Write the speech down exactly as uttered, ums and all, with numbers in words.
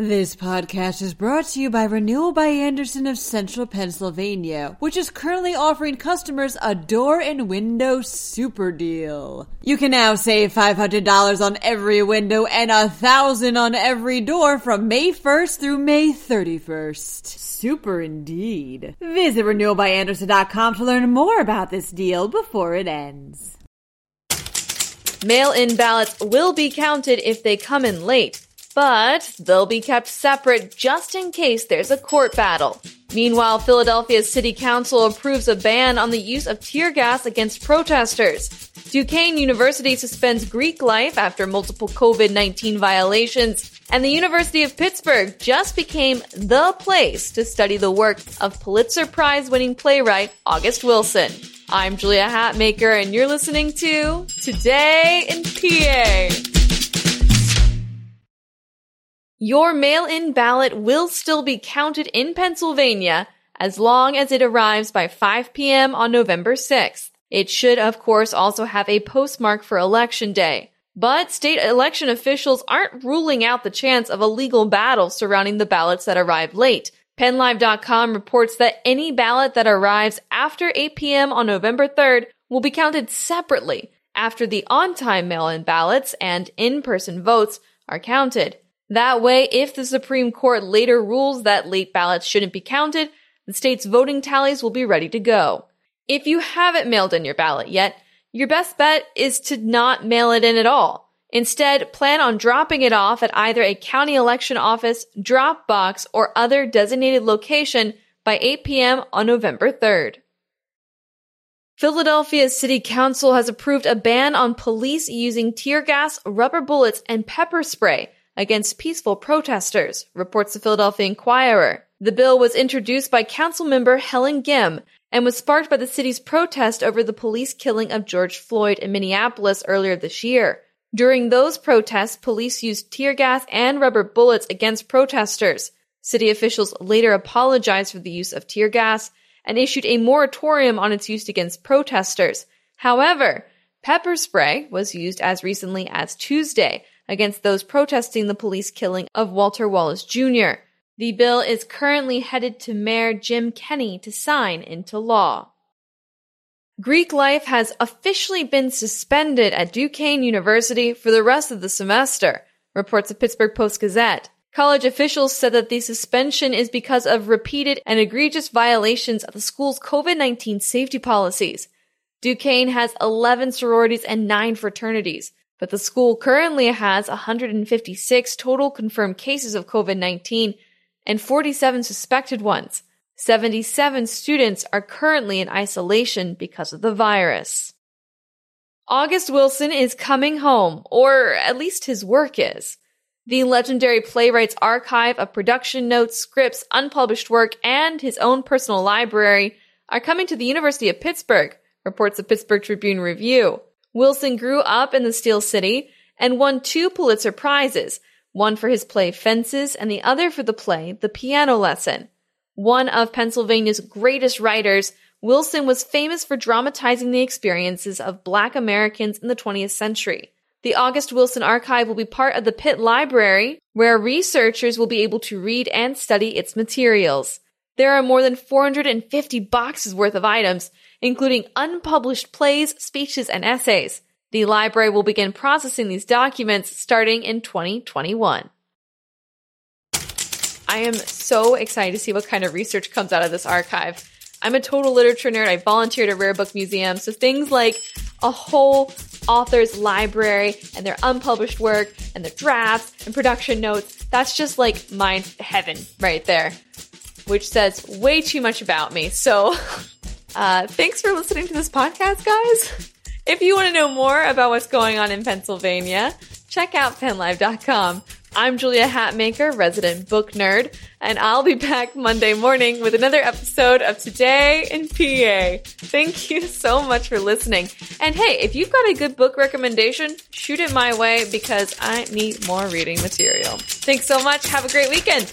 This podcast is brought to you by Renewal by Andersen of Central Pennsylvania, which is currently offering customers a door and window super deal. You can now save five hundred dollars on every window and one thousand dollars on every door from May first through May thirty-first. Super indeed. Visit Renewal by Andersen dot com to learn more about this deal before it ends. Mail-in ballots will be counted if they come in late, but they'll be kept separate just in case there's a court battle. Meanwhile, Philadelphia's city council approves a ban on the use of tear gas against protesters. Duquesne University suspends Greek life after multiple covid nineteen violations, and the University of Pittsburgh just became the place to study the work of Pulitzer Prize-winning playwright August Wilson. I'm Julia Hatmaker, and you're listening to Today in P A. Your mail-in ballot will still be counted in Pennsylvania as long as it arrives by five p.m. on November sixth. It should, of course, also have a postmark for Election Day. But state election officials aren't ruling out the chance of a legal battle surrounding the ballots that arrive late. Penn Live dot com reports that any ballot that arrives after eight p.m. on November third will be counted separately after the on-time mail-in ballots and in-person votes are counted. That way, if the Supreme Court later rules that late ballots shouldn't be counted, the state's voting tallies will be ready to go. If you haven't mailed in your ballot yet, your best bet is to not mail it in at all. Instead, plan on dropping it off at either a county election office, drop box, or other designated location by eight p.m. on November third. Philadelphia's city council has approved a ban on police using tear gas, rubber bullets, and pepper spray against peaceful protesters, reports the Philadelphia Inquirer. The bill was introduced by Councilmember Helen Gym and was sparked by the city's protest over the police killing of George Floyd in Minneapolis earlier this year. During those protests, police used tear gas and rubber bullets against protesters. City officials later apologized for the use of tear gas and issued a moratorium on its use against protesters. However, pepper spray was used as recently as Tuesday against those protesting the police killing of Walter Wallace Junior The bill is currently headed to Mayor Jim Kenney to sign into law. Greek life has officially been suspended at Duquesne University for the rest of the semester, reports the Pittsburgh Post-Gazette. College officials said that the suspension is because of repeated and egregious violations of the school's covid nineteen safety policies. Duquesne has eleven sororities and nine fraternities, but the school currently has one hundred fifty-six total confirmed cases of covid nineteen and forty-seven suspected ones. seventy-seven students are currently in isolation because of the virus. August Wilson is coming home, or at least his work is. The legendary playwright's archive of production notes, scripts, unpublished work, and his own personal library are coming to the University of Pittsburgh, reports the Pittsburgh Tribune-Review. Wilson grew up in the Steel City and won two Pulitzer Prizes, one for his play Fences and the other for the play The Piano Lesson. One of Pennsylvania's greatest writers, Wilson was famous for dramatizing the experiences of Black Americans in the twentieth century. The August Wilson Archive will be part of the Pitt Library, where researchers will be able to read and study its materials. There are more than four hundred fifty boxes worth of items, including unpublished plays, speeches, and essays. The library will begin processing these documents starting in twenty twenty-one. I am so excited to see what kind of research comes out of this archive. I'm a total literature nerd. I volunteered at Rare Book Museum, so things like a whole author's library and their unpublished work and their drafts and production notes, that's just like my heaven right there, which says way too much about me. So... Uh, thanks for listening to this podcast, guys. If you want to know more about what's going on in Pennsylvania, check out Penn Live dot com. I'm Julia Hatmaker, resident book nerd, and I'll be back Monday morning with another episode of Today in P A. Thank you so much for listening. And hey, if you've got a good book recommendation, shoot it my way because I need more reading material. Thanks so much. Have a great weekend.